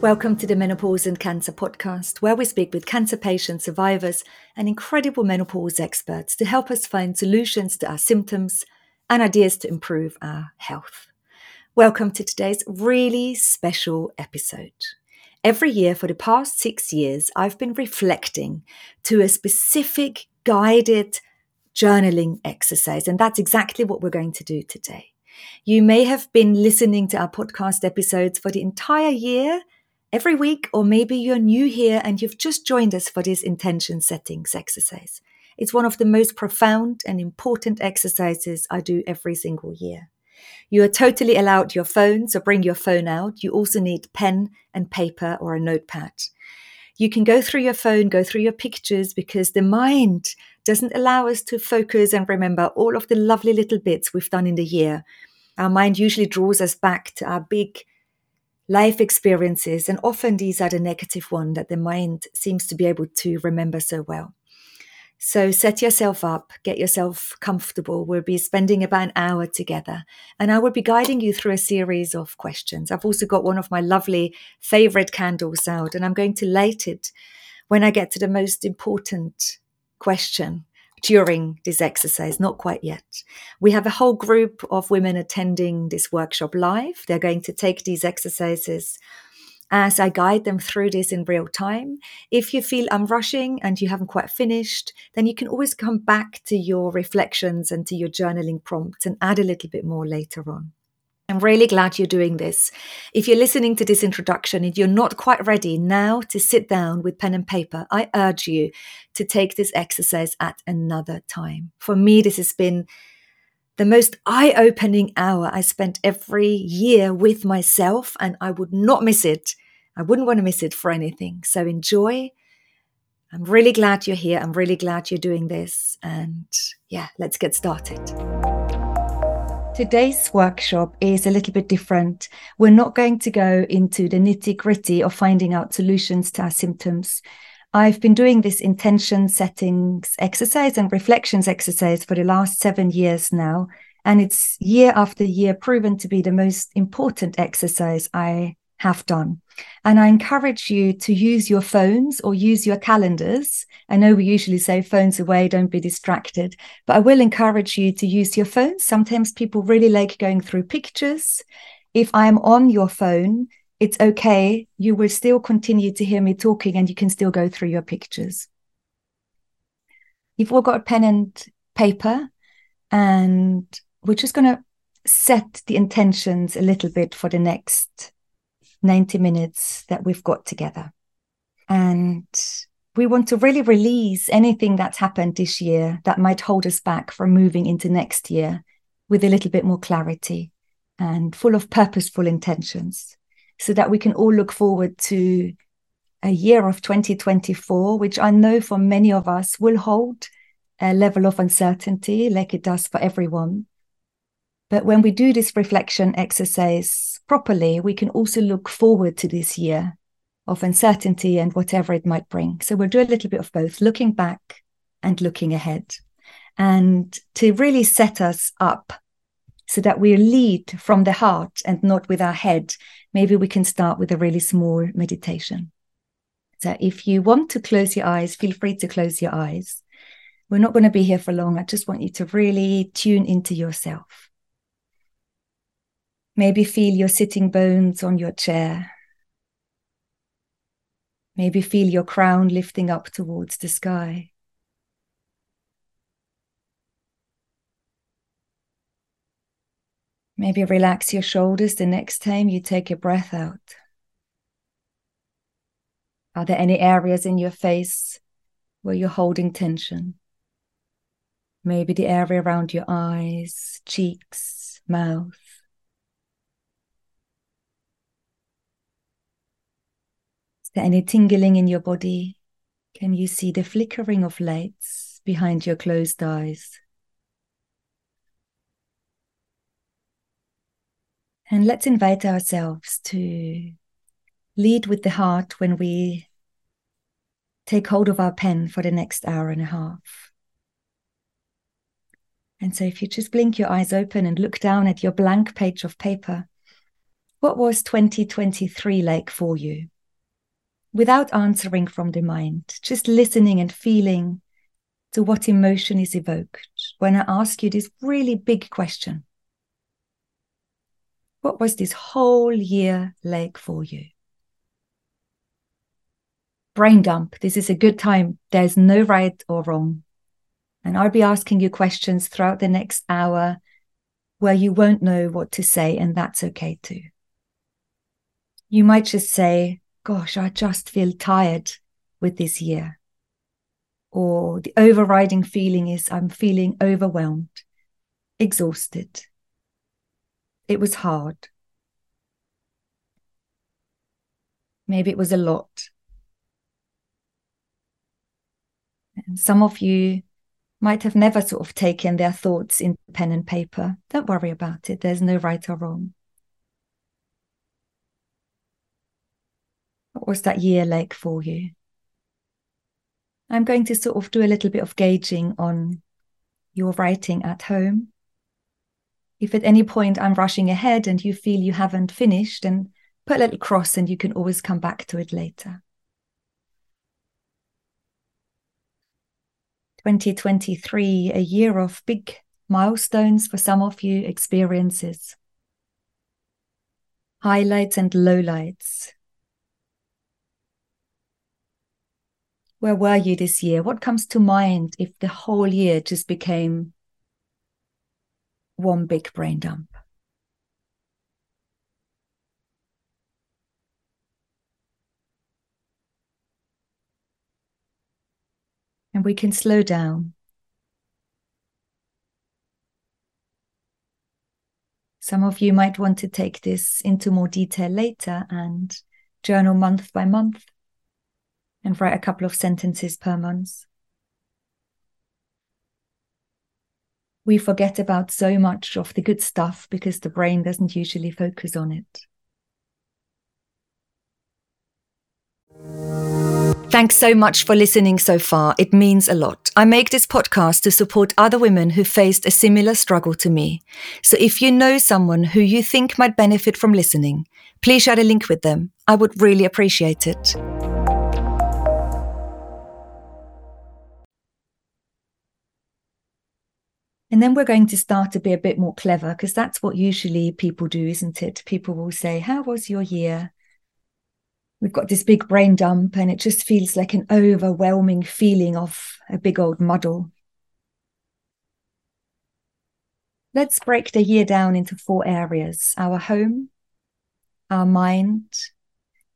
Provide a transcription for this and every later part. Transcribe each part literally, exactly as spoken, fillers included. Welcome to the Menopause and Cancer Podcast, where we speak with cancer patients, survivors, and incredible menopause experts to help us find solutions to our symptoms and ideas to improve our health. Welcome to today's really special episode. Every year for the past six years, I've been reflecting to a specific guided journaling exercise, and that's exactly what we're going to do today. You may have been listening to our podcast episodes for the entire year, every week, or maybe you're new here and you've just joined us for this intention settings exercise. It's one of the most profound and important exercises I do every single year. You are totally allowed your phone, so bring your phone out. You also need pen and paper or a notepad. You can go through your phone, go through your pictures, because the mind doesn't allow us to focus and remember all of the lovely little bits we've done in the year. Our mind usually draws us back to our big life experiences, and often these are the negative ones that the mind seems to be able to remember so well. So set yourself up, get yourself comfortable. We'll be spending about an hour together, and I will be guiding you through a series of questions. I've also got one of my lovely favorite candles out, and I'm going to light it when I get to the most important question during this exercise, not quite yet. We have a whole group of women attending this workshop live. They're going to take these exercises as I guide them through this in real time. If you feel I'm rushing and you haven't quite finished, then you can always come back to your reflections and to your journaling prompts and add a little bit more later on. I'm really glad you're doing this. If you're listening to this introduction and you're not quite ready now to sit down with pen and paper, I urge you to take this exercise at another time. For me, this has been the most eye-opening hour I spent every year with myself, and I would not miss it. I wouldn't want to miss it for anything. So enjoy. I'm really glad you're here. I'm really glad you're doing this. And yeah, let's get started. Today's workshop is a little bit different. We're not going to go into the nitty-gritty of finding out solutions to our symptoms. I've been doing this intention settings exercise and reflections exercise for the last seven years now, and it's year after year proven to be the most important exercise I have done. And I encourage you to use your phones or use your calendars. I know we usually say phones away, don't be distracted, but I will encourage you to use your phones. Sometimes people really like going through pictures. If I'm on your phone, it's okay, you will still continue to hear me talking and you can still go through your pictures. You've all got a pen and paper, and we're just going to set the intentions a little bit for the next ninety minutes that we've got together. And we want to really release anything that's happened this year that might hold us back from moving into next year with a little bit more clarity and full of purposeful intentions, so that we can all look forward to a year of twenty twenty-four, which I know for many of us will hold a level of uncertainty like it does for everyone. But when we do this reflection exercise properly, we can also look forward to this year of uncertainty and whatever it might bring. So we'll do a little bit of both, looking back and looking ahead. And to really set us up so that we lead from the heart and not with our head, maybe we can start with a really small meditation. So if you want to close your eyes, feel free to close your eyes. We're not going to be here for long. I just want you to really tune into yourself. Maybe feel your sitting bones on your chair. Maybe feel your crown lifting up towards the sky. Maybe relax your shoulders the next time you take a breath out. Are there any areas in your face where you're holding tension? Maybe the area around your eyes, cheeks, mouth. Is there any tingling in your body? Can you see the flickering of lights behind your closed eyes? And let's invite ourselves to lead with the heart when we take hold of our pen for the next hour and a half. And so if you just blink your eyes open and look down at your blank page of paper, what was twenty twenty-three like for you? Without answering from the mind, just listening and feeling to what emotion is evoked when I ask you this really big question. What was this whole year like for you? Brain dump. This is a good time. There's no right or wrong. And I'll be asking you questions throughout the next hour where you won't know what to say, and that's okay too. You might just say, gosh, I just feel tired with this year. Or the overriding feeling is I'm feeling overwhelmed, exhausted. It was hard. Maybe it was a lot. And some of you might have never sort of taken their thoughts in pen and paper. Don't worry about it. There's no right or wrong. What was that year like for you? I'm going to sort of do a little bit of gauging on your writing at home. If at any point I'm rushing ahead and you feel you haven't finished, then put a little cross and you can always come back to it later. twenty twenty-three, a year of big milestones for some of you, experiences. Highlights and lowlights. Where were you this year? What comes to mind if the whole year just became one big brain dump? And we can slow down. Some of you might want to take this into more detail later and journal month by month and write a couple of sentences per month. We forget about so much of the good stuff because the brain doesn't usually focus on it. Thanks so much for listening so far. It means a lot. I make this podcast to support other women who faced a similar struggle to me. So if you know someone who you think might benefit from listening, please share a link with them. I would really appreciate it. And then we're going to start to be a bit more clever, because that's what usually people do, isn't it? People will say, how was your year? We've got this big brain dump and it just feels like an overwhelming feeling of a big old muddle. Let's break the year down into four areas: our home, our mind,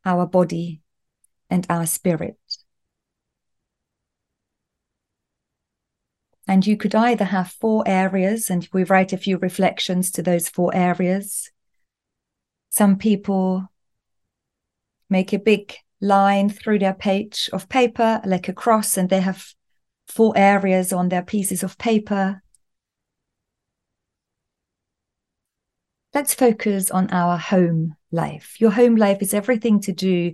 our body, and our spirit. And you could either have four areas, and we write a few reflections to those four areas. Some people make a big line through their page of paper, like a cross, and they have four areas on their pieces of paper. Let's focus on our home life. Your home life is everything to do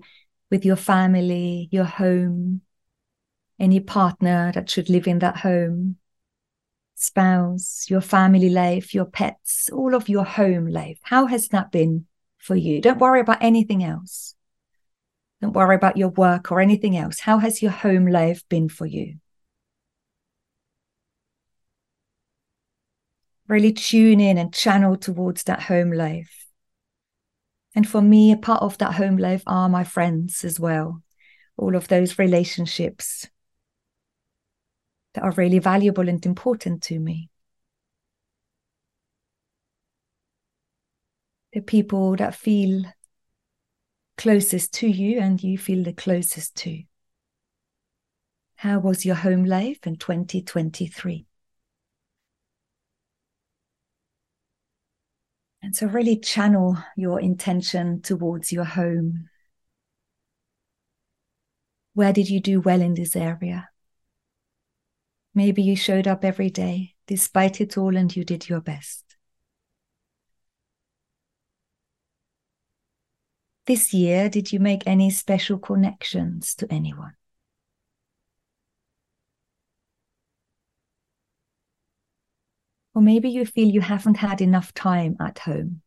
with your family, your home, any partner that should live in that home, spouse, your family life, your pets, all of your home life. How has that been for you? Don't worry about anything else. Don't worry about your work or anything else. How has your home life been for you? Really tune in and channel towards that home life. And for me, a part of that home life are my friends as well. All of those relationships that are really valuable and important to me. The people that feel closest to you and you feel the closest to. How was your home life in twenty twenty-three? And so really channel your intention towards your home. Where did you do well in this area? Maybe you showed up every day, despite it all, and you did your best. This year, did you make any special connections to anyone? Or maybe you feel you haven't had enough time at home.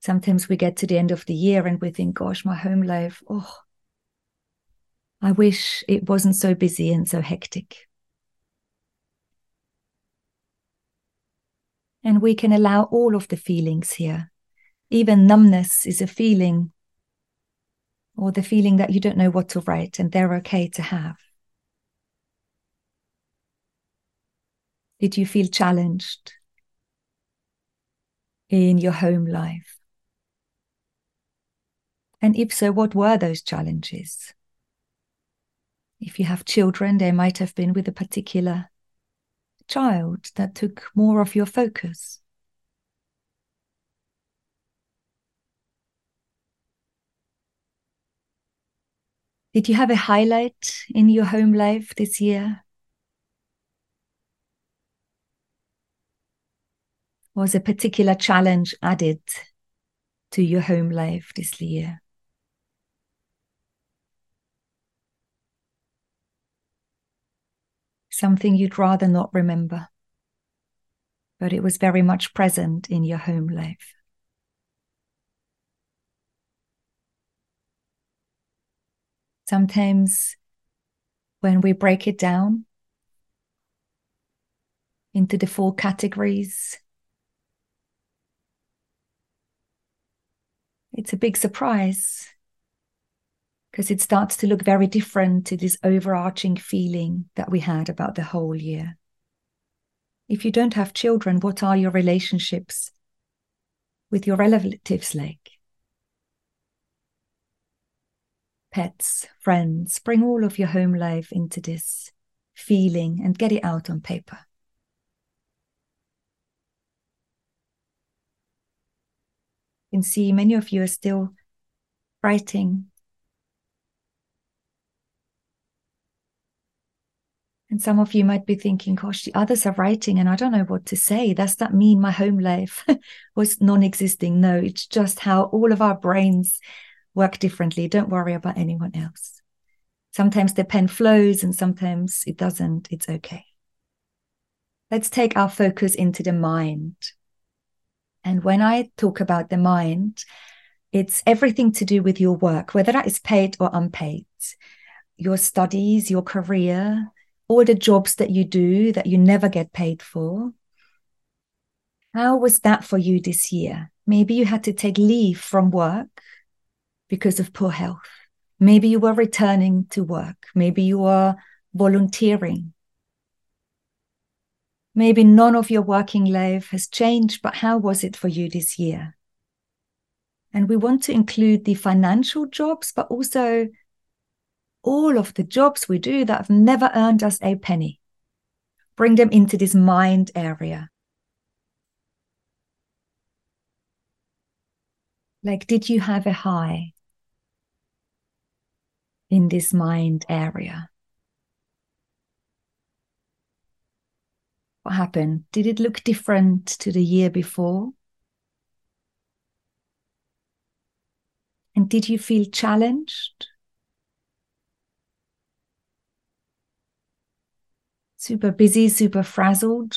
Sometimes we get to the end of the year and we think, gosh, my home life, oh, I wish it wasn't so busy and so hectic. And we can allow all of the feelings here. Even numbness is a feeling, or the feeling that you don't know what to write, and they're okay to have. Did you feel challenged in your home life? And if so, what were those challenges? If you have children, they might have been with a particular child that took more of your focus. Did you have a highlight in your home life this year? Was a particular challenge added to your home life this year? Something you'd rather not remember, but it was very much present in your home life. Sometimes when we break it down into the four categories, it's a big surprise, because it starts to look very different to this overarching feeling that we had about the whole year. If you don't have children, what are your relationships with your relatives like? Pets, friends, bring all of your home life into this feeling and get it out on paper. You can see many of you are still writing. And some of you might be thinking, gosh, the others are writing and I don't know what to say. Does that mean my home life was non-existing? No, it's just how all of our brains work differently. Don't worry about anyone else. Sometimes the pen flows and sometimes it doesn't. It's okay. Let's take our focus into the mind. And when I talk about the mind, it's everything to do with your work, whether that is paid or unpaid, your studies, your career, all the jobs that you do that you never get paid for. How was that for you this year? Maybe you had to take leave from work because of poor health. Maybe you were returning to work. Maybe you were volunteering. Maybe none of your working life has changed, but how was it for you this year? And we want to include the financial jobs, but also all of the jobs we do that have never earned us a penny. Bring them into this mind area. Like, did you have a high in this mind area? What happened? Did it look different to the year before? And did you feel challenged? Super busy, super frazzled?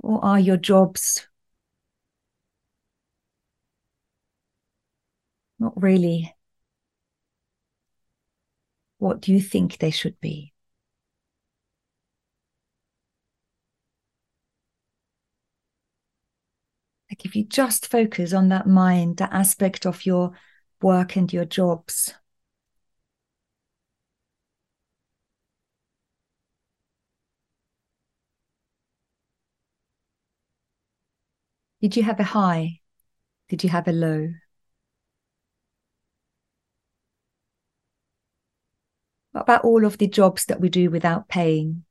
Or are your jobs not really what you think they should be? Like, if you just focus on that mind, that aspect of your work and your jobs, did you have a high? Did you have a low? What about all of the jobs that we do without paying?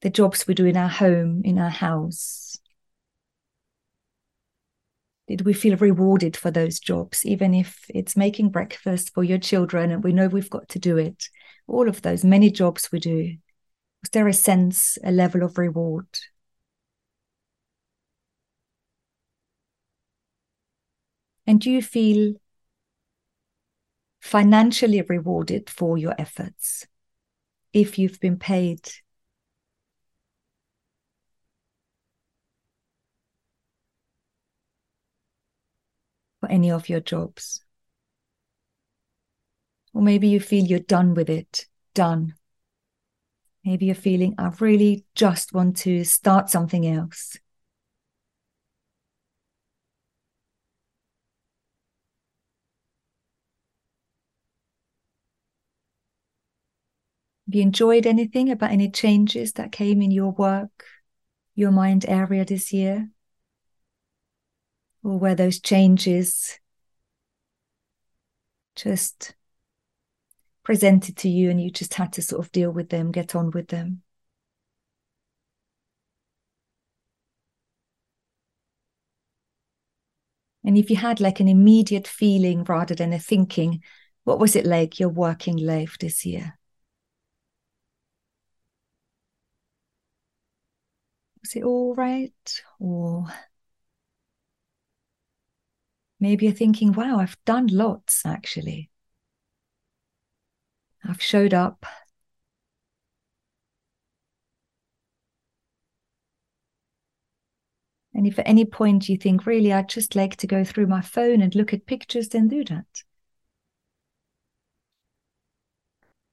The jobs we do in our home, in our house? did we feel rewarded for those jobs, even if it's making breakfast for your children and we know we've got to do it? All of those many jobs we do. Was there a sense, a level of reward? And do you feel financially rewarded for your efforts if you've been paid? Any of your jobs? Or maybe you feel you're done with it, done. Maybe you're feeling, I really just want to start something else. Have you enjoyed anything about any changes that came in your work, your mind area this year? Or were those changes just presented to you and you just had to sort of deal with them, get on with them? And if you had like an immediate feeling rather than a thinking, what was it like your working life this year? Was it all right? Or maybe you're thinking, wow, I've done lots, actually. I've showed up. And if at any point you think, really, I'd just like to go through my phone and look at pictures, then do that.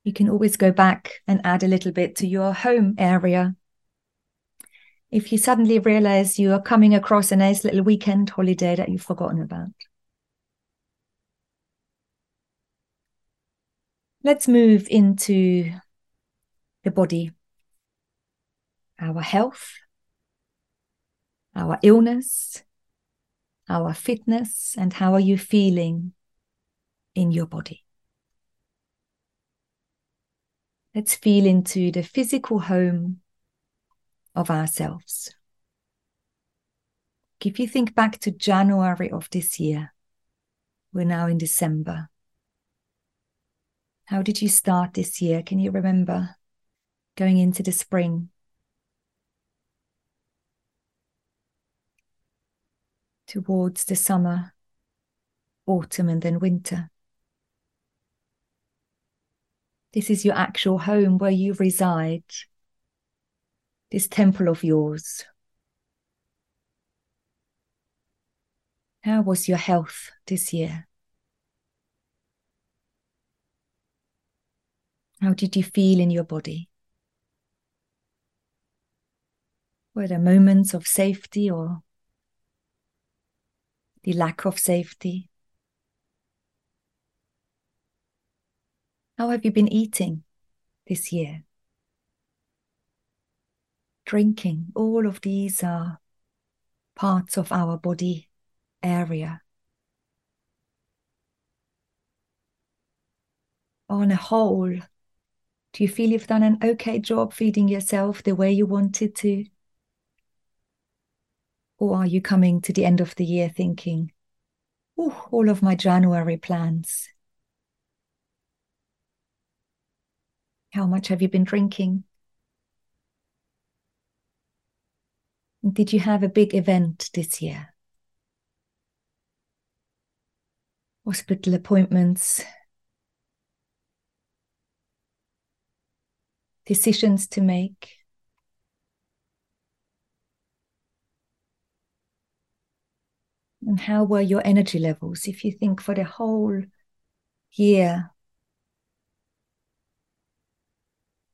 You can always go back and add a little bit to your home area. If you suddenly realize you are coming across a nice little weekend holiday that you've forgotten about. Let's move into the body, our health, our illness, our fitness, and how are you feeling in your body? Let's feel into the physical home of ourselves. If you think back to January of this year, we're now in December. How did you start this year? Can you remember going into the spring? Towards the summer, autumn, and then winter. This is your actual home where you reside. This temple of yours. How was your health this year? How did you feel in your body? Were there moments of safety or the lack of safety? How have you been eating this year? Drinking, all of these are parts of our body area. On a whole, do you feel you've done an okay job feeding yourself the way you wanted to? Or are you coming to the end of the year thinking, oh, all of my January plans? How much have you been drinking? Did you have a big event this year? Hospital appointments, decisions to make. And how were your energy levels? If you think for the whole year,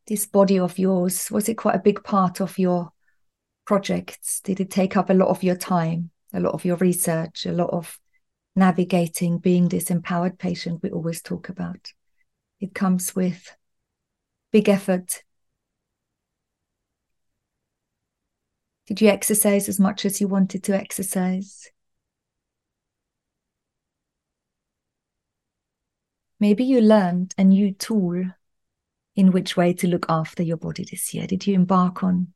this body of yours, was it quite a big part of your projects? Did it take up a lot of your time, a lot of your research, a lot of navigating, being this empowered patient we always talk about? It comes with big effort. Did you exercise as much as you wanted to exercise? Maybe you learned a new tool in which way to look after your body this year. Did you embark on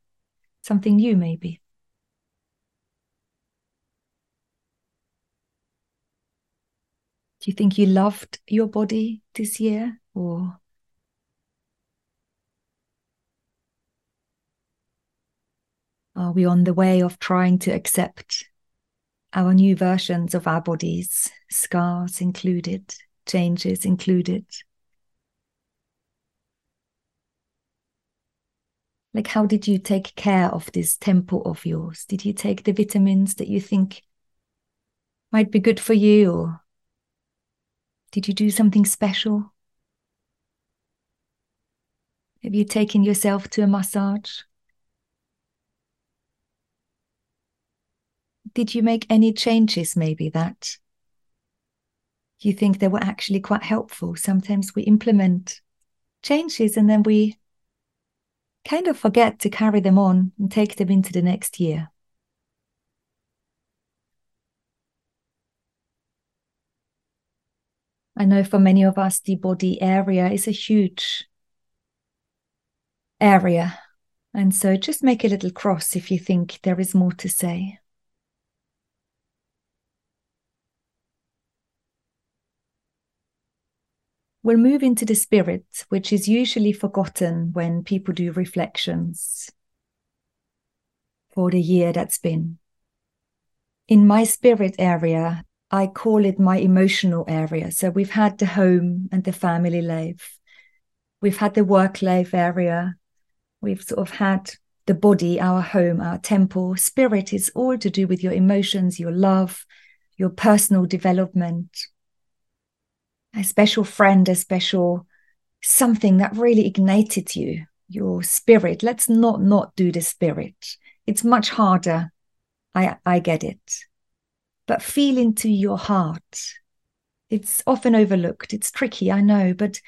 something new, maybe? Do you think you loved your body this year, or? Are we on the way of trying to accept our new versions of our bodies, scars included, changes included? Like, how did you take care of this temple of yours? Did you take the vitamins that you think might be good for you, or did you do something special? Have you taken yourself to a massage? Did you make any changes maybe that you think they were actually quite helpful? Sometimes we implement changes and then we kind of forget to carry them on and take them into the next year. I know for many of us, the body area is a huge area. And so just make a little cross if you think there is more to say. We'll move into the spirit, which is usually forgotten when people do reflections for the year that's been. In my spirit area, I call it my emotional area. So we've had the home and the family life. We've had the work life area. We've sort of had the body, our home, our temple. Spirit is all to do with your emotions, your love, your personal development. A special friend, a special something that really ignited you, your spirit. Let's not not do the spirit. It's much harder. I, I get it. But feel into your heart. It's often overlooked. It's tricky, I know. But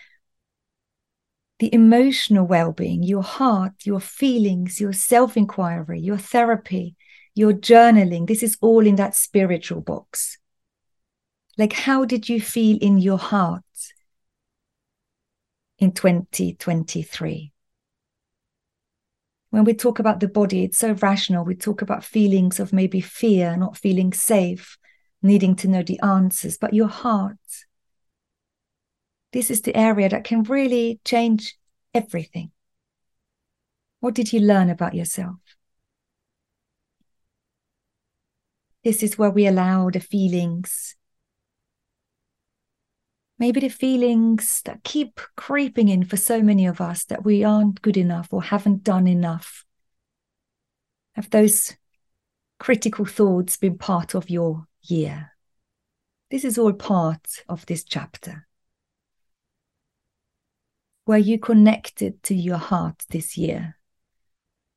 the emotional well-being, your heart, your feelings, your self-inquiry, your therapy, your journaling, this is all in that spiritual box. Like, how did you feel in your heart in twenty twenty-three? When we talk about the body, it's so rational. We talk about feelings of maybe fear, not feeling safe, needing to know the answers. But your heart, this is the area that can really change everything. What did you learn about yourself? This is where we allow the feelings. Maybe the feelings that keep creeping in for so many of us, that we aren't good enough or haven't done enough. Have those critical thoughts been part of your year? This is all part of this chapter. Were you connected to your heart this year?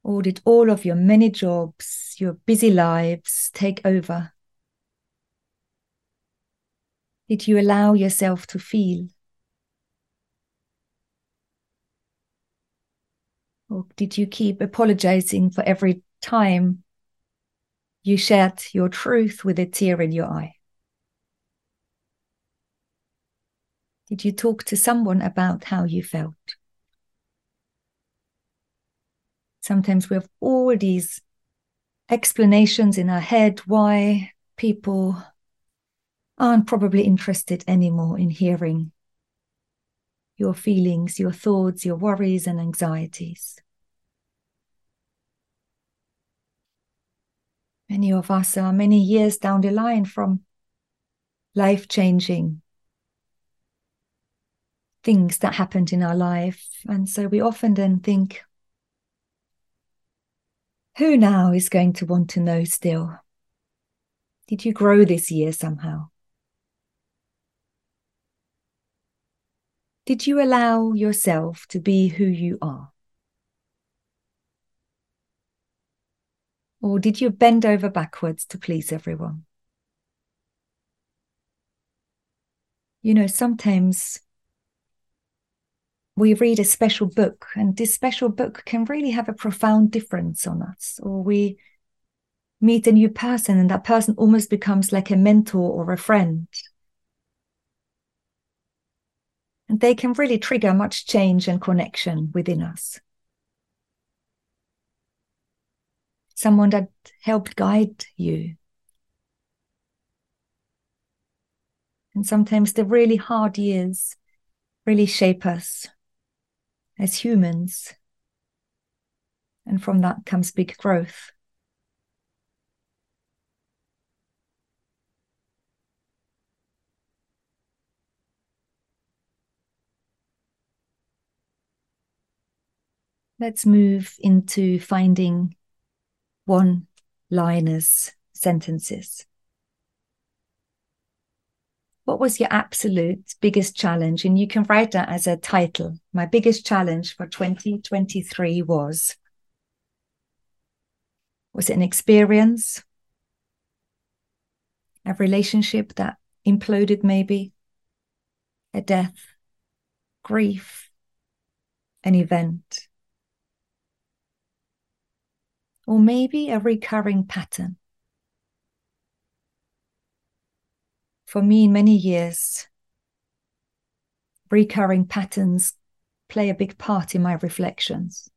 Or did all of your many jobs, your busy lives take over? Did you allow yourself to feel? Or did you keep apologizing for every time you shared your truth with a tear in your eye? Did you talk to someone about how you felt? Sometimes we have all these explanations in our head why people aren't probably interested anymore in hearing your feelings, your thoughts, your worries and anxieties. Many of us are many years down the line from life-changing things that happened in our life. And so we often then think, who now is going to want to know still? Did you grow this year somehow? Did you allow yourself to be who you are? Or did you bend over backwards to please everyone? You know, sometimes we read a special book, and this special book can really have a profound difference on us. Or we meet a new person, and that person almost becomes like a mentor or a friend. And they can really trigger much change and connection within us. Someone that helped guide you. And sometimes the really hard years really shape us as humans. And from that comes big growth. Let's move into finding one-liners, sentences. What was your absolute biggest challenge? And you can write that as a title. My biggest challenge for twenty twenty-three was. Was it an experience? A relationship that imploded maybe? A death? Grief? An event? Or maybe a recurring pattern. For me, in many years, recurring patterns play a big part in my reflections.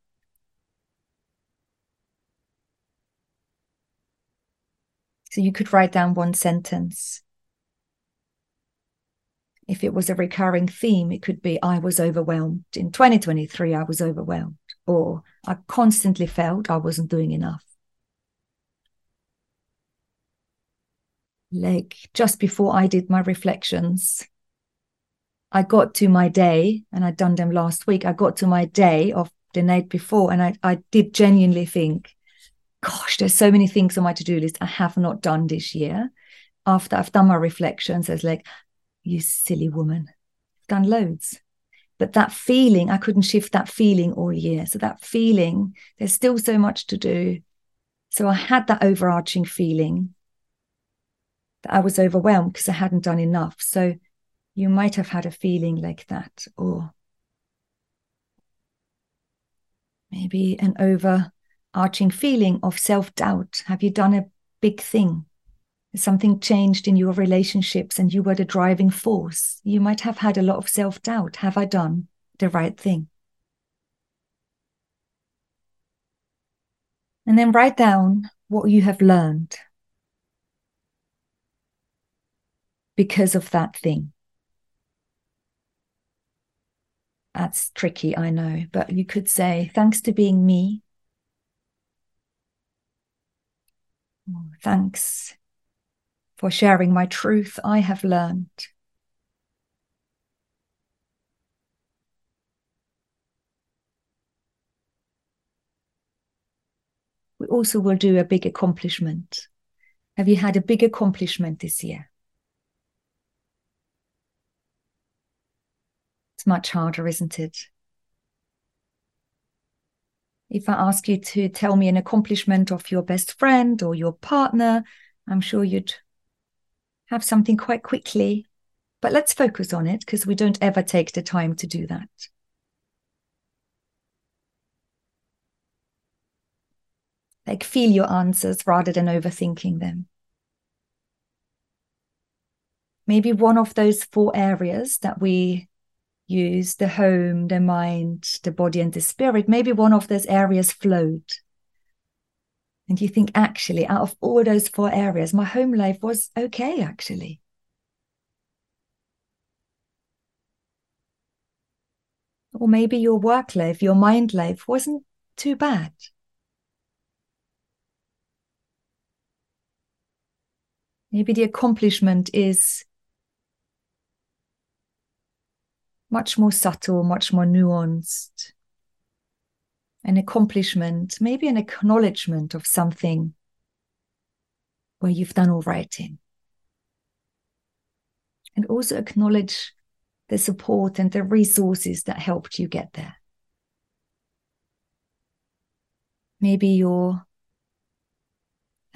So you could write down one sentence. If it was a recurring theme, it could be, I was overwhelmed. In twenty twenty-three, I was overwhelmed. Or I constantly felt I wasn't doing enough. Like just before I did my reflections, I got to my day, and I'd done them last week, I got to my day of the night before, and I, I did genuinely think, gosh, there's so many things on my to-do list I have not done this year. After I've done my reflections, I was like, you silly woman, I've done loads. But that feeling, I couldn't shift that feeling all year. So that feeling, there's still so much to do. So I had that overarching feeling that I was overwhelmed because I hadn't done enough. So you might have had a feeling like that, or maybe an overarching feeling of self-doubt. Have you done a big thing? Something changed in your relationships and you were the driving force. You might have had a lot of self-doubt. Have I done the right thing? And then write down what you have learned because of that thing. That's tricky, I know, but you could say, thanks to being me. Thanks. For sharing my truth, I have learned. We also will do a big accomplishment. Have you had a big accomplishment this year? It's much harder, isn't it? If I ask you to tell me an accomplishment of your best friend or your partner, I'm sure you'd have something quite quickly, but let's focus on it because we don't ever take the time to do that. Like feel your answers rather than overthinking them. Maybe one of those four areas that we use, the home, the mind, the body and the spirit, maybe one of those areas flowed. And you think, actually, out of all those four areas, my home life was okay, actually. Or maybe your work life, your mind life wasn't too bad. Maybe the accomplishment is much more subtle, much more nuanced. An accomplishment, maybe an acknowledgement of something where you've done all right in. And also acknowledge the support and the resources that helped you get there. Maybe you're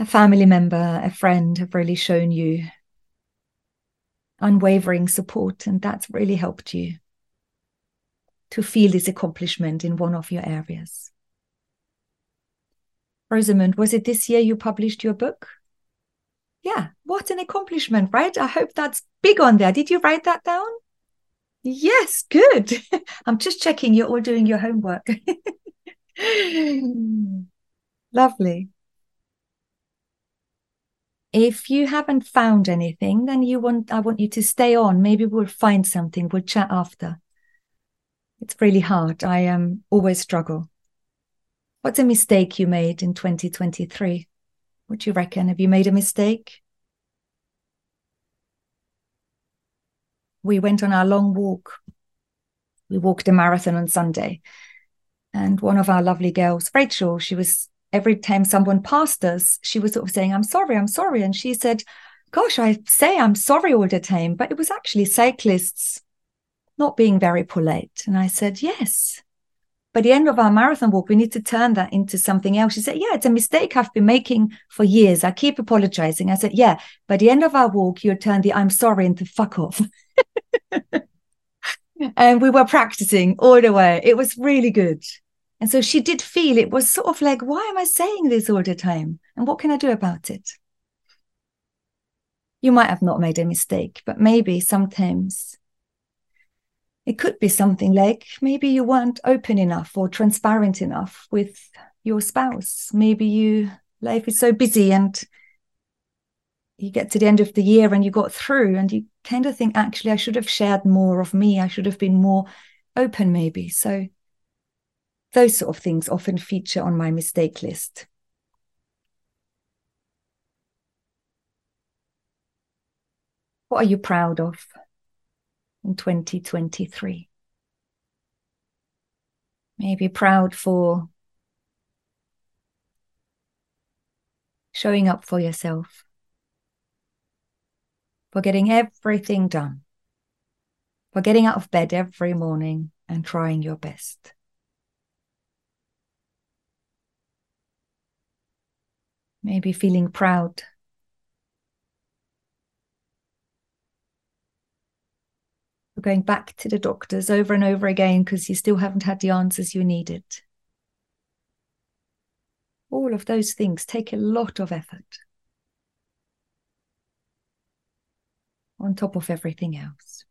a family member, a friend have really shown you unwavering support, and that's really helped you to feel this accomplishment in one of your areas. Rosamund, was it this year you published your book? Yeah, what an accomplishment, right? I hope that's big on there. Did you write that down? Yes, good. I'm just checking you're all doing your homework. Lovely. If you haven't found anything, then you want I want you to stay on. Maybe we'll find something. We'll chat after. It's really hard. I um, always struggle. What's a mistake you made in twenty twenty-three? What do you reckon? Have you made a mistake? We went on our long walk. We walked a marathon on Sunday. And one of our lovely girls, Rachel, she was, every time someone passed us, she was sort of saying, I'm sorry, I'm sorry. And she said, gosh, I say I'm sorry all the time. But it was actually cyclists not being very polite. And I said, yes. By the end of our marathon walk, we need to turn that into something else. She said, yeah, it's a mistake I've been making for years. I keep apologizing. I said, yeah, by the end of our walk, you'll turn the I'm sorry into fuck off. And we were practicing all the way. It was really good. And so she did feel it was sort of like, why am I saying this all the time? And what can I do about it? You might have not made a mistake, but maybe sometimes it could be something like maybe you weren't open enough or transparent enough with your spouse. Maybe you life is so busy and you get to the end of the year and you got through and you kind of think, actually, I should have shared more of me. I should have been more open maybe. So those sort of things often feature on my mistake list. What are you proud of in twenty twenty-three? Maybe proud for showing up for yourself, for getting everything done, for getting out of bed every morning and trying your best. Maybe feeling proud for going back to the doctors over and over again because you still haven't had the answers you needed. All of those things take a lot of effort on top of everything else.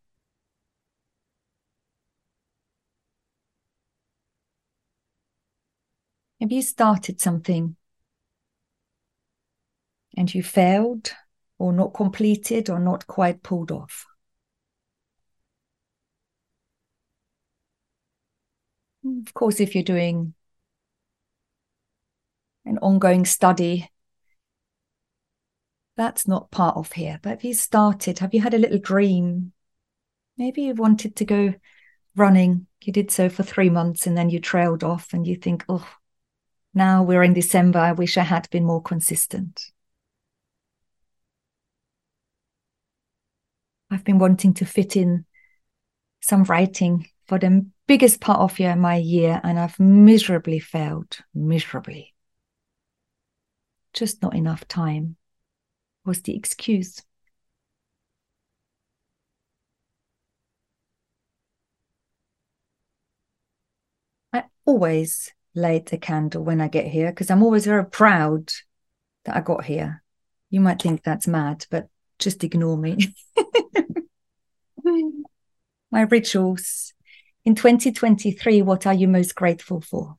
Have you started something and you failed or not completed or not quite pulled off? Of course, if you're doing an ongoing study, that's not part of here. But have you started? Have you had a little dream? Maybe you wanted to go running. You did so for three months and then you trailed off and you think, oh, now we're in December. I wish I had been more consistent. I've been wanting to fit in some writing for the biggest part of year, my year, and I've miserably failed, miserably. Just not enough time was the excuse. I always light a candle when I get here because I'm always very proud that I got here. You might think that's mad, but just ignore me. My rituals. In twenty twenty-three, what are you most grateful for?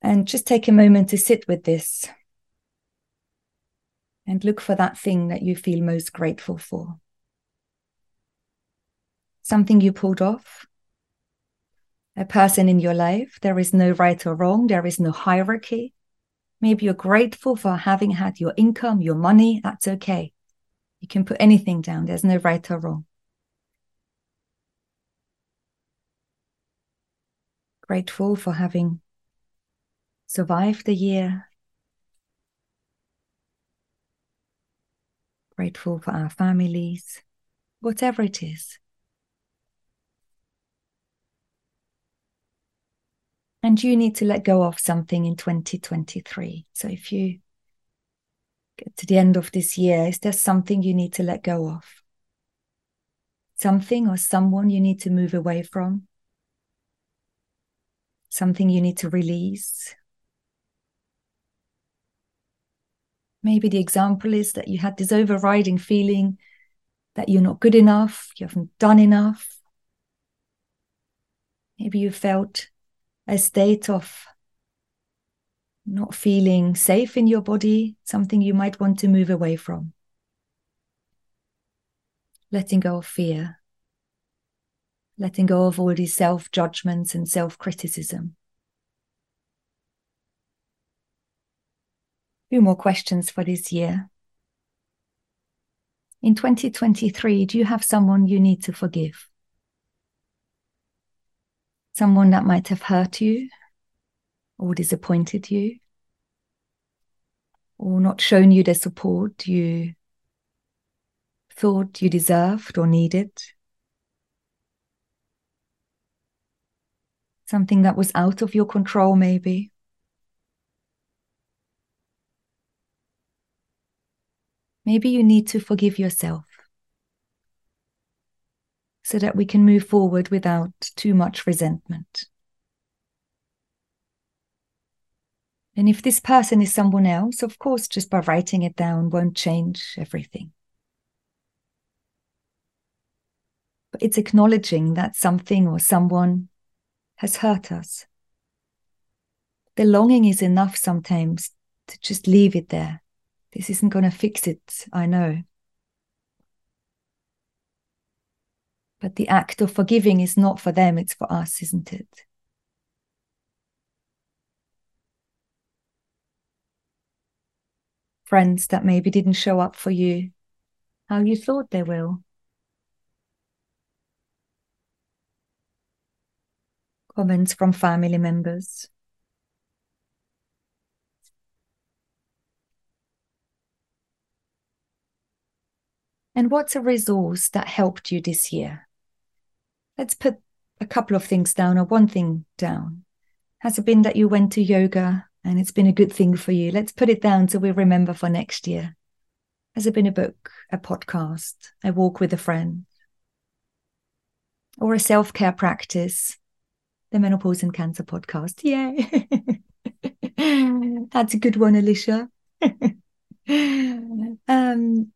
And just take a moment to sit with this and look for that thing that you feel most grateful for. Something you pulled off, a person in your life. There is no right or wrong. There is no hierarchy. Maybe you're grateful for having had your income, your money. That's okay. You can put anything down. There's no right or wrong. Grateful for having survived the year. Grateful for our families, whatever it is. And you need to let go of something in twenty twenty-three. So if you get to the end of this year, is there something you need to let go of? Something or someone you need to move away from? Something you need to release. Maybe the example is that you had this overriding feeling that you're not good enough, you haven't done enough. Maybe you felt a state of not feeling safe in your body, something you might want to move away from. Letting go of fear. Letting go of all these self-judgments and self-criticism. A few more questions for this year. In twenty twenty-three, do you have someone you need to forgive? Someone that might have hurt you, or disappointed you, or not shown you the support you thought you deserved or needed. Something that was out of your control, maybe. Maybe you need to forgive yourself so that we can move forward without too much resentment. And if this person is someone else, of course, just by writing it down won't change everything. But it's acknowledging that something or someone has hurt us. The longing is enough sometimes to just leave it there. This isn't going to fix it, I know. But the act of forgiving is not for them, it's for us, isn't it? Friends that maybe didn't show up for you how you thought they will. Comments from family members. And what's a resource that helped you this year? Let's put a couple of things down or one thing down. Has it been that you went to yoga? And it's been a good thing for you. Let's put it down so we remember for next year. Has it been a book, a podcast, a walk with a friend, or a self-care practice? The Menopause and Cancer Podcast. Yay! That's a good one, Alicia. um,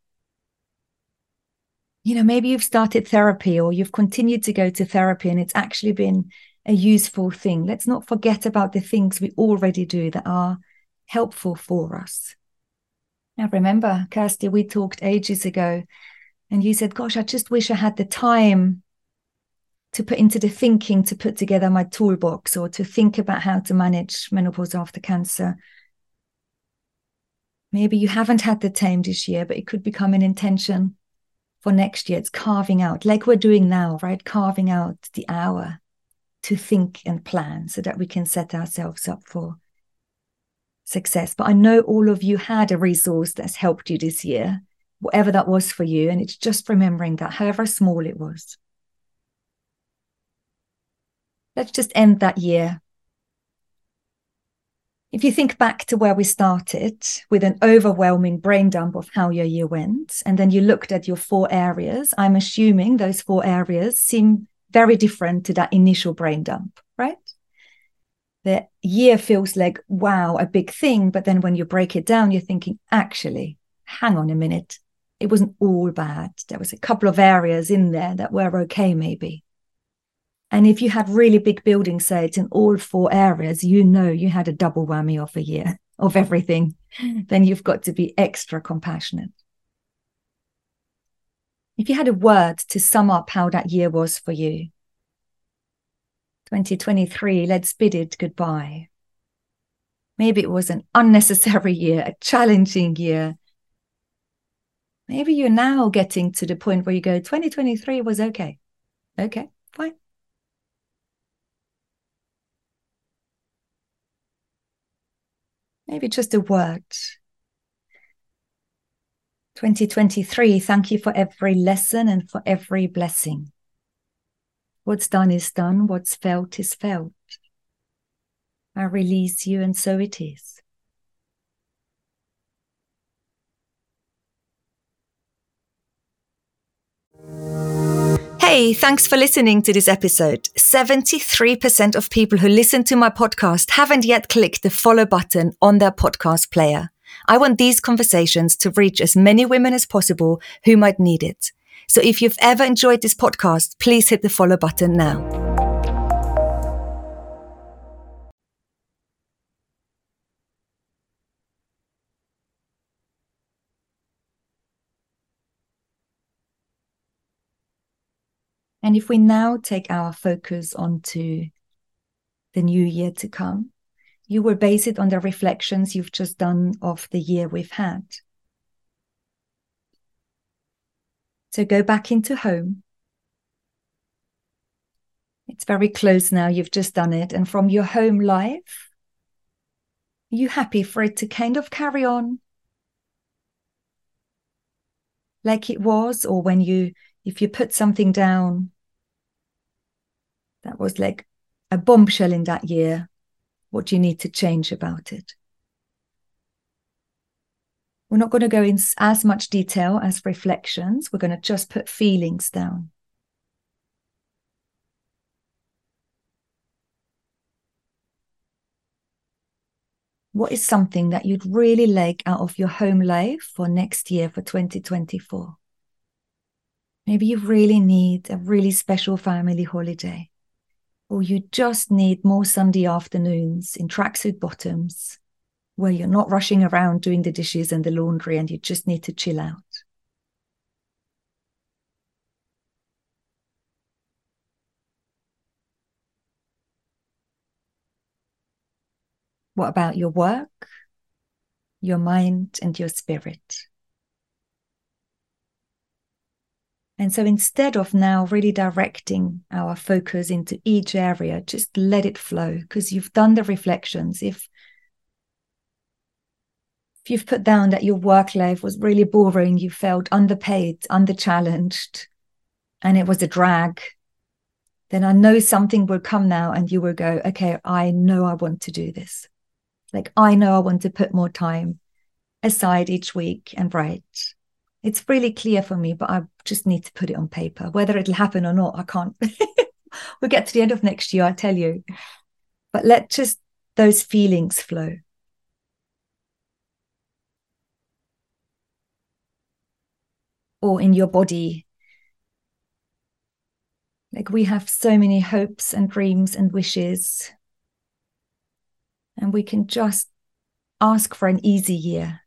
you know, maybe you've started therapy or you've continued to go to therapy and it's actually been a useful thing. Let's not forget about the things we already do that are helpful for us. Now, remember, Kirsty, we talked ages ago and you said, gosh, I just wish I had the time to put into the thinking to put together my toolbox or to think about how to manage menopause after cancer. Maybe you haven't had the time this year, but it could become an intention for next year. It's carving out, like we're doing now, right? Carving out the hour to think and plan so that we can set ourselves up for success. But I know all of you had a resource that's helped you this year, whatever that was for you. And it's just remembering that, however small it was. Let's just end that year. If you think back to where we started with an overwhelming brain dump of how your year went, and then you looked at your four areas, I'm assuming those four areas seem very different to that initial brain dump, right? The year feels like, wow, a big thing. But then when you break it down, you're thinking, actually, hang on a minute. It wasn't all bad. There was a couple of areas in there that were okay, maybe. And if you had really big building sites in all four areas, you know you had a double whammy of a year of everything. Then you've got to be extra compassionate. If you had a word to sum up how that year was for you, twenty twenty-three, let's bid it goodbye. Maybe it was an unnecessary year, a challenging year. Maybe you're now getting to the point where you go, twenty twenty-three was okay. Okay, fine. Maybe just a word. twenty twenty-three, thank you for every lesson and for every blessing. What's done is done, what's felt is felt. I release you and so it is. Hey, thanks for listening to this episode. seventy-three percent of people who listen to my podcast haven't yet clicked the follow button on their podcast player. I want these conversations to reach as many women as possible who might need it. So if you've ever enjoyed this podcast, please hit the follow button now. And if we now take our focus onto the new year to come, you will base it on the reflections you've just done of the year we've had. So go back into home. It's very close now, you've just done it. And from your home life, are you happy for it to kind of carry on like it was? Or when you, if you put something down that was like a bombshell in that year, what do you need to change about it? We're not going to go in as much detail as reflections. We're going to just put feelings down. What is something that you'd really like out of your home life for next year, for twenty twenty-four? Maybe you really need a really special family holiday, or you just need more Sunday afternoons in tracksuit bottoms where you're not rushing around doing the dishes and the laundry and you just need to chill out. What about your work, your mind, and your spirit? And so instead of now really directing our focus into each area, just let it flow, because you've done the reflections. If, if you've put down that your work life was really boring, you felt underpaid, underchallenged, and it was a drag, then I know something will come now and you will go, okay, I know I want to do this. Like, I know I want to put more time aside each week and write. It's really clear for me, but I just need to put it on paper. Whether it'll happen or not, I can't. We'll get to the end of next year, I tell you. But let just those feelings flow. Or in your body. Like, we have so many hopes and dreams and wishes. And we can just ask for an easy year.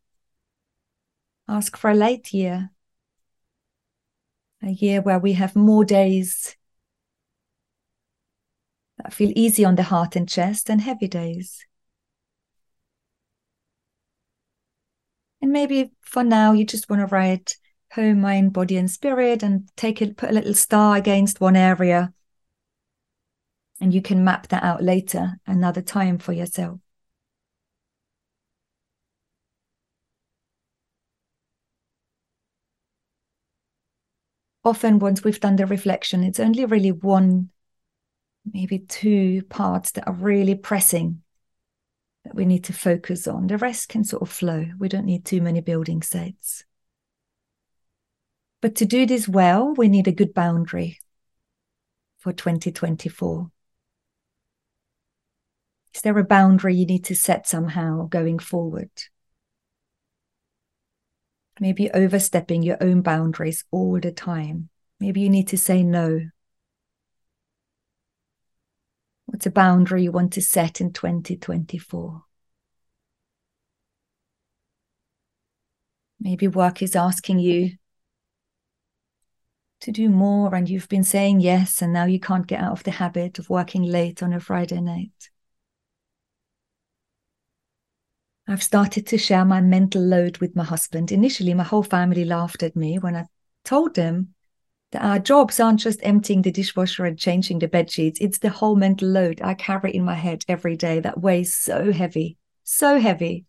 Ask for a light year, a year where we have more days that feel easy on the heart and chest and heavy days. And maybe for now you just want to write home, mind, body and spirit and take it, put a little star against one area, and you can map that out later, another time for yourself. Often once we've done the reflection, it's only really one, maybe two parts that are really pressing that we need to focus on. The rest can sort of flow. We don't need too many building sites. But to do this well, we need a good boundary for twenty twenty-four. Is there a boundary you need to set somehow going forward? Maybe overstepping your own boundaries all the time. Maybe you need to say no. What's a boundary you want to set in twenty twenty-four? Maybe work is asking you to do more and you've been saying yes, and now you can't get out of the habit of working late on a Friday night. I've started to share my mental load with my husband. Initially, my whole family laughed at me when I told them that our jobs aren't just emptying the dishwasher and changing the bed sheets. It's the whole mental load I carry in my head every day that weighs so heavy, so heavy.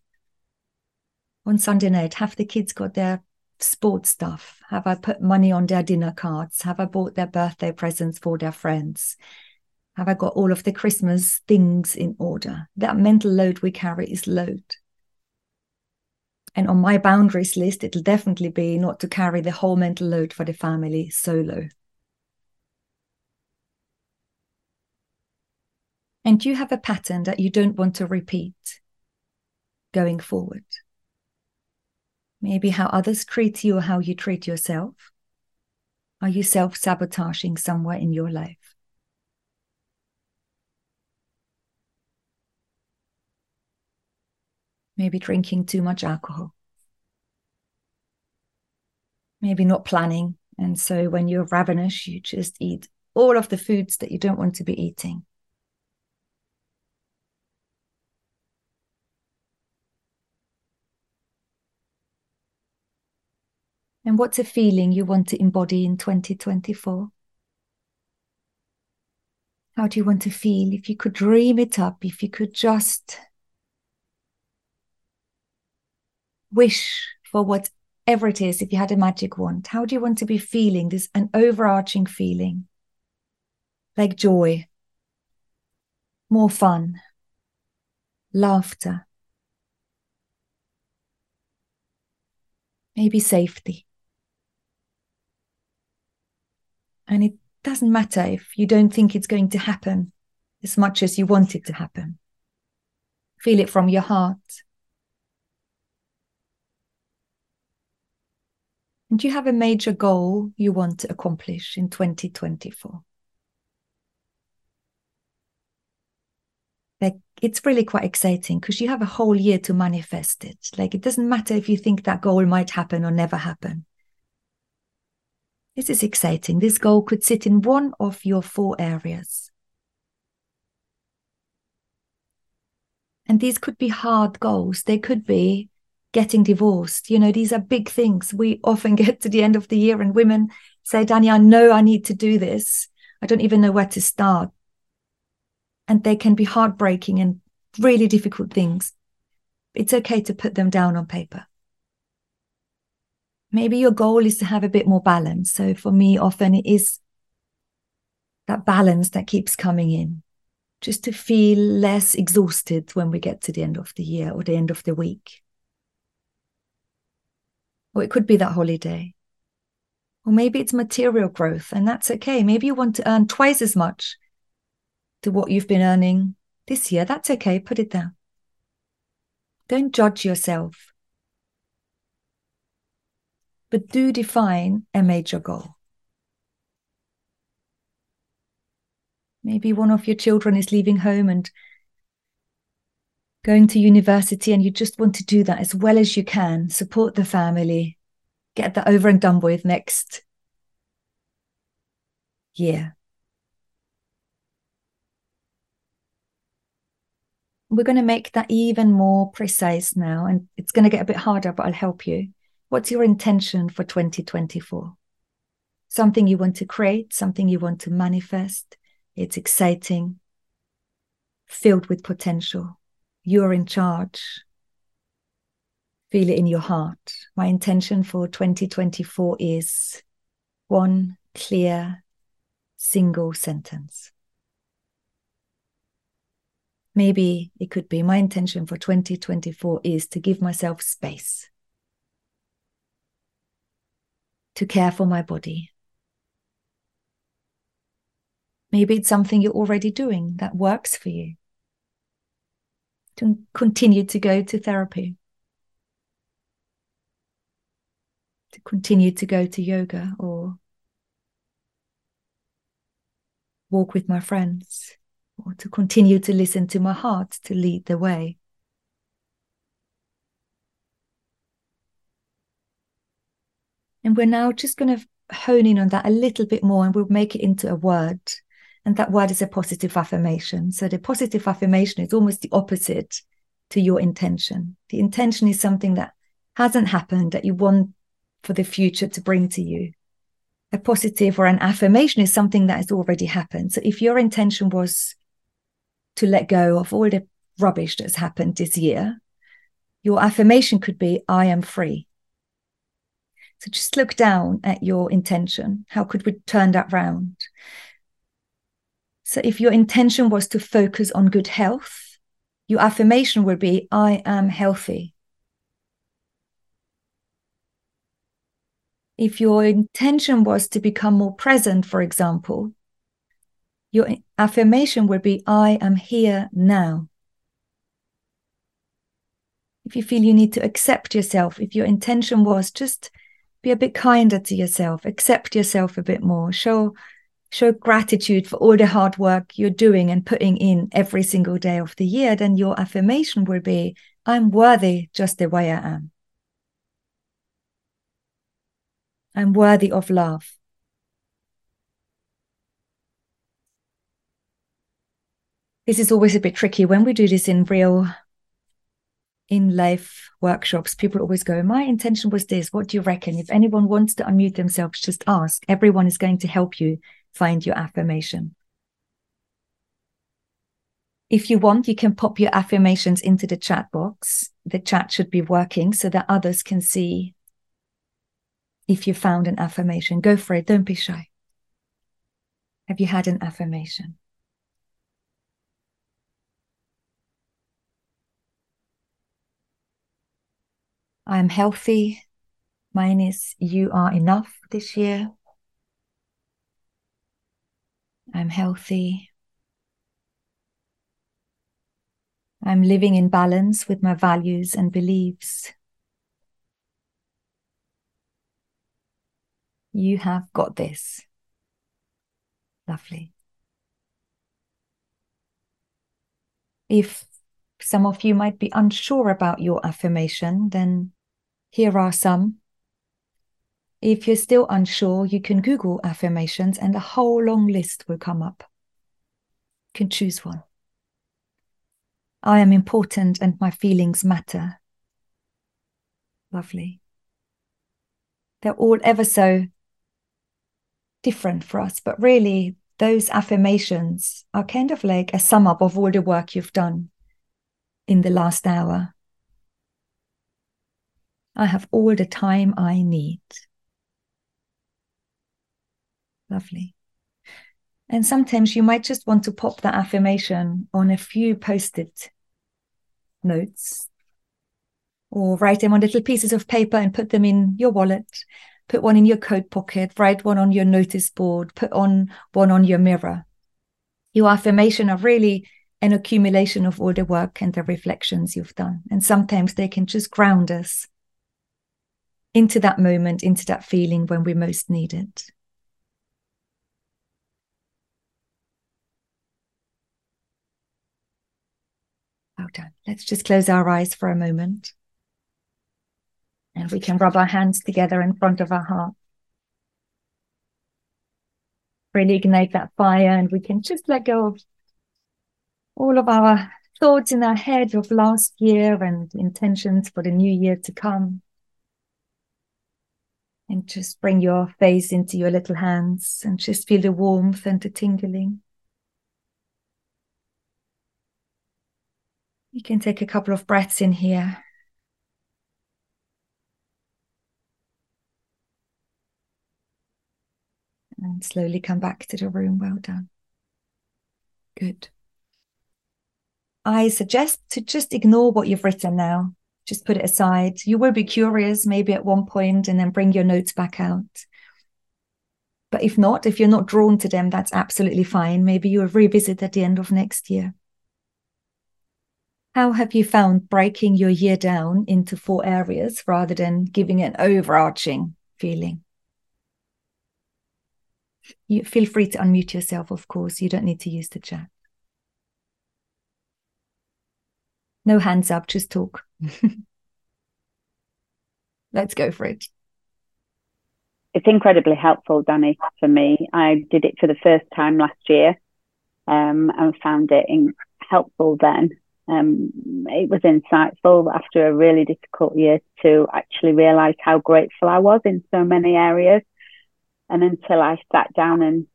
On Sunday night, have the kids got their sports stuff? Have I put money on their dinner cards? Have I bought their birthday presents for their friends? Have I got all of the Christmas things in order? That mental load we carry is load. And on my boundaries list, it'll definitely be not to carry the whole mental load for the family solo. And you have a pattern that you don't want to repeat going forward. Maybe how others treat you or how you treat yourself. Are you self-sabotaging somewhere in your life? Maybe drinking too much alcohol. Maybe not planning. And so when you're ravenous, you just eat all of the foods that you don't want to be eating. And what's a feeling you want to embody in twenty twenty-four? How do you want to feel? If you could dream it up, if you could just wish for whatever it is, if you had a magic wand, how do you want to be feeling? This an overarching feeling, like joy, more fun, laughter, maybe safety. And it doesn't matter if you don't think it's going to happen as much as you want it to happen. Feel it from your heart. And you have a major goal you want to accomplish in twenty twenty-four. Like, it's really quite exciting because you have a whole year to manifest it. Like, it doesn't matter if you think that goal might happen or never happen. This is exciting. This goal could sit in one of your four areas. And these could be hard goals. They could be getting divorced. You know, these are big things. We often get to the end of the year and women say, Dani, I know I need to do this. I don't even know where to start. And they can be heartbreaking and really difficult things. It's okay to put them down on paper. Maybe your goal is to have a bit more balance. So for me, often it is that balance that keeps coming in, just to feel less exhausted when we get to the end of the year or the end of the week. Or it could be that holiday. Or maybe it's material growth, and that's okay. Maybe you want to earn twice as much to what you've been earning this year. That's okay, put it down. Don't judge yourself. But do define a major goal. Maybe one of your children is leaving home and going to university, and you just want to do that as well as you can, support the family, get that over and done with next year. We're going to make that even more precise now, and it's going to get a bit harder, but I'll help you. What's your intention for twenty twenty-four? Something you want to create, something you want to manifest. It's exciting, filled with potential. You're in charge. Feel it in your heart. My intention for twenty twenty-four is one clear, single sentence. Maybe it could be, my intention for twenty twenty-four is to give myself space, to care for my body. Maybe it's something you're already doing that works for you. To continue to go to therapy, to continue to go to yoga or walk with my friends, or to continue to listen to my heart to lead the way. And we're now just going to hone in on that a little bit more, and we'll make it into a word. And that word is a positive affirmation. So the positive affirmation is almost the opposite to your intention. The intention is something that hasn't happened that you want for the future to bring to you. A positive or an affirmation is something that has already happened. So if your intention was to let go of all the rubbish that's happened this year, your affirmation could be, I am free. So just look down at your intention. How could we turn that round? So if your intention was to focus on good health, your affirmation would be, I am healthy. If your intention was to become more present, for example, your affirmation would be, I am here now. If you feel you need to accept yourself, if your intention was just be a bit kinder to yourself, accept yourself a bit more, show Show gratitude for all the hard work you're doing and putting in every single day of the year, then your affirmation will be, I'm worthy just the way I am. I'm worthy of love. this is always a bit tricky. When we do this in real, in life workshops, people always go, my intention was this. What do you reckon? If anyone wants to unmute themselves, just ask. Everyone is going to help you find your affirmation. If you want, you can pop your affirmations into the chat box. The chat should be working so that others can see if you found an affirmation. Go for it. Don't be shy. Have you had an affirmation? I am healthy. Mine is, you are enough this year. I'm healthy. I'm living in balance with my values and beliefs. You have got this. Lovely. If some of you might be unsure about your affirmation, then here are some. If you're still unsure, you can Google affirmations and a whole long list will come up. You can choose one. I am important and my feelings matter. Lovely. They're all ever so different for us, but really those affirmations are kind of like a sum up of all the work you've done in the last hour. I have all the time I need. Lovely. And sometimes you might just want to pop that affirmation on a few post-it notes, or write them on little pieces of paper and put them in your wallet, put one in your coat pocket, write one on your notice board, put on one on your mirror. Your affirmations are really an accumulation of all the work and the reflections you've done. And sometimes they can just ground us into that moment, into that feeling when we most need it. Well done. Let's just close our eyes for a moment. And we can rub our hands together in front of our heart. Really ignite that fire, and we can just let go of all of our thoughts in our head of last year and intentions for the new year to come. And just bring your face into your little hands and just feel the warmth and the tingling. You can take a couple of breaths in here. And slowly come back to the room. Well done. Good. I suggest to just ignore what you've written now. Just put it aside. You will be curious maybe at one point and then bring your notes back out. But if not, if you're not drawn to them, that's absolutely fine. Maybe you'll revisit at the end of next year. How have you found breaking your year down into four areas rather than giving an overarching feeling? You feel free to unmute yourself, of course. You don't need to use the chat. No hands up, just talk. Let's go for it. It's incredibly helpful, Dani, for me. I did it for the first time last year um, and found it in- helpful then. Um, it was insightful after a really difficult year to actually realise how grateful I was in so many areas. And until I sat down and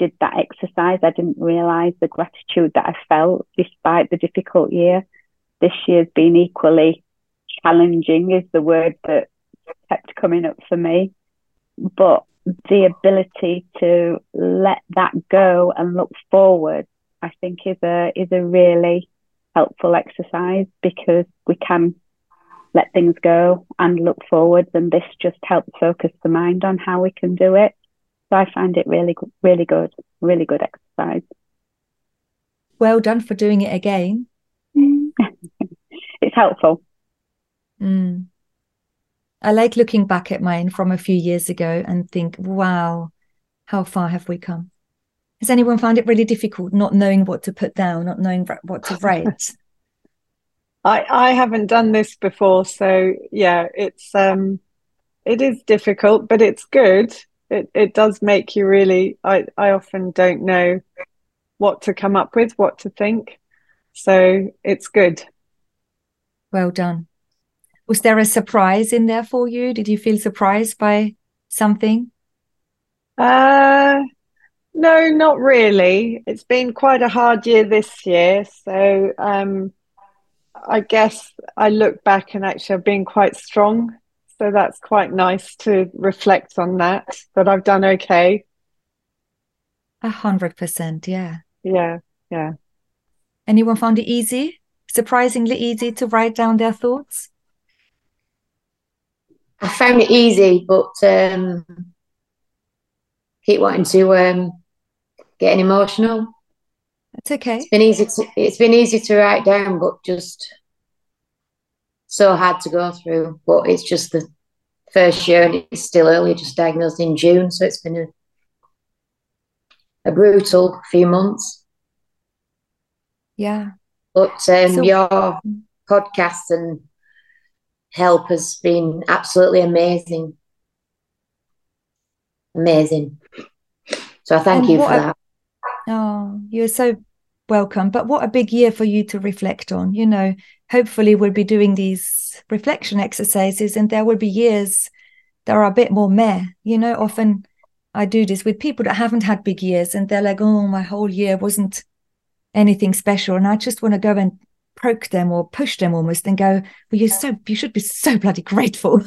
did that exercise, I didn't realise the gratitude that I felt despite the difficult year. This year's been equally challenging is the word that kept coming up for me. But the ability to let that go and look forward, I think, is a is a really helpful exercise, because we can let things go and look forwards, and this just helps focus the mind on how we can do it. So I find it really, really good, really good exercise. Well done for doing it again. It's helpful. Mm. I like looking back at mine from a few years ago and think, wow, how far have we come? Has anyone found it really difficult not knowing what to put down, not knowing what to write? I, I haven't done this before, so yeah, it's um, it is difficult, but it's good. It it does make you really. I I often don't know what to come up with, what to think. So it's good. Well done. Was there a surprise in there for you? Did you feel surprised by something? Uh, no, not really. It's been quite a hard year this year. So um, I guess I look back and actually I've been quite strong. So that's quite nice to reflect on that, that I've done okay. A hundred percent, yeah. Yeah, yeah. Anyone found it easy, surprisingly easy to write down their thoughts? I found it easy, but um, keep wanting to um, getting emotional. That's okay. It's been easy. To, it's been easy to write down, but just so hard to go through. But it's just the first year, and it's still early. Just diagnosed in June, so it's been a, a brutal few months. Yeah, but um, so- your podcast and help has been absolutely amazing. Amazing. So I thank and you for a, that. Oh, you're so welcome. But what a big year for you to reflect on. You know, hopefully we'll be doing these reflection exercises and there will be years that are a bit more meh. You know, often I do this with people that haven't had big years and they're like, oh, my whole year wasn't anything special. And I just want to go and poke them or push them almost and go, well, you're so you should be so bloody grateful.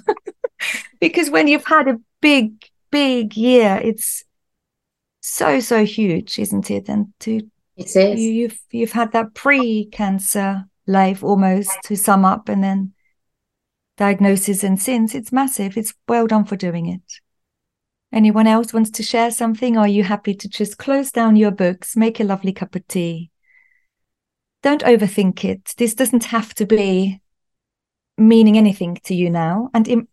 Because when you've had a big, big year, it's so, so huge, isn't it? And to it is. you, you've you've had that pre-cancer life almost to sum up, and then diagnosis and since, it's massive. It's well done for doing it. Anyone else wants to share something? Or are you happy to just close down your books, make a lovely cup of tea? Don't overthink it. This doesn't have to be meaning anything to you now. And im-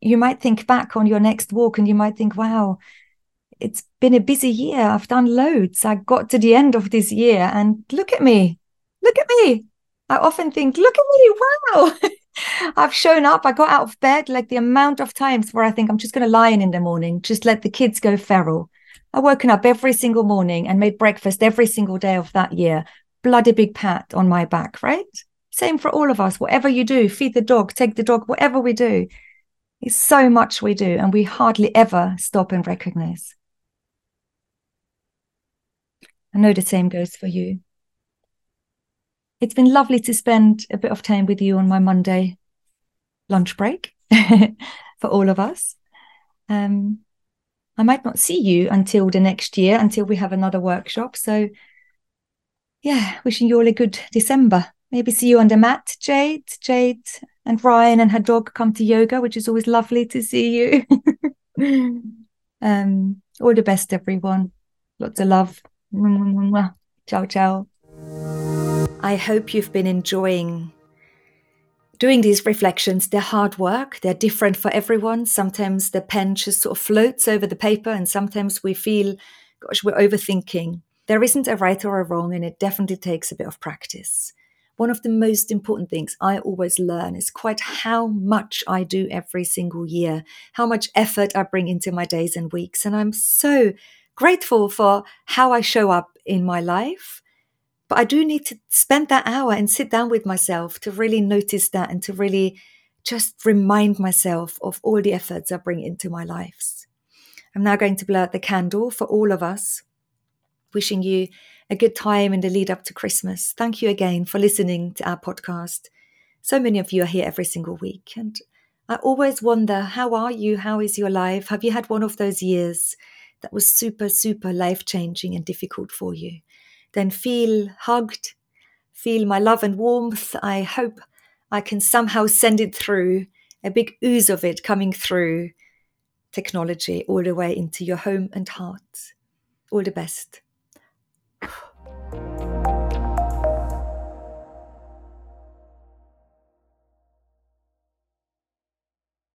you might think back on your next walk and you might think, wow, it's been a busy year. I've done loads. I got to the end of this year and look at me. Look at me. I often think, look at me. Wow. I've shown up. I got out of bed. Like the amount of times where I think I'm just going to lie in in the morning, just let the kids go feral. I've woken up every single morning and made breakfast every single day of that year. Bloody big pat on my back, right? Same for all of us. Whatever you do, feed the dog, take the dog, whatever we do. It's so much we do, and we hardly ever stop and recognize. I know the same goes for you. It's been lovely to spend a bit of time with you on my Monday lunch break for all of us. Um, I might not see you until the next year, until we have another workshop. So yeah, wishing you all a good December. Maybe see you under Matt, Jade, Jade and Ryan and her dog come to yoga, which is always lovely to see you. um, all the best, everyone. Lots of love. Ciao, ciao. I hope you've been enjoying doing these reflections. They're hard work. They're different for everyone. Sometimes the pen just sort of floats over the paper and sometimes we feel, gosh, we're overthinking. There isn't a right or a wrong, and it definitely takes a bit of practice. One of the most important things I always learn is quite how much I do every single year, how much effort I bring into my days and weeks. And I'm so grateful for how I show up in my life. But I do need to spend that hour and sit down with myself to really notice that and to really just remind myself of all the efforts I bring into my lives. I'm now going to blow out the candle for all of us. Wishing you a good time in the lead up to Christmas. Thank you again for listening to our podcast. So many of you are here every single week. And I always wonder, how are you? How is your life? Have you had one of those years that was super, super life-changing and difficult for you? Then feel hugged, feel my love and warmth. I hope I can somehow send it through, a big ooze of it coming through technology all the way into your home and heart. All the best.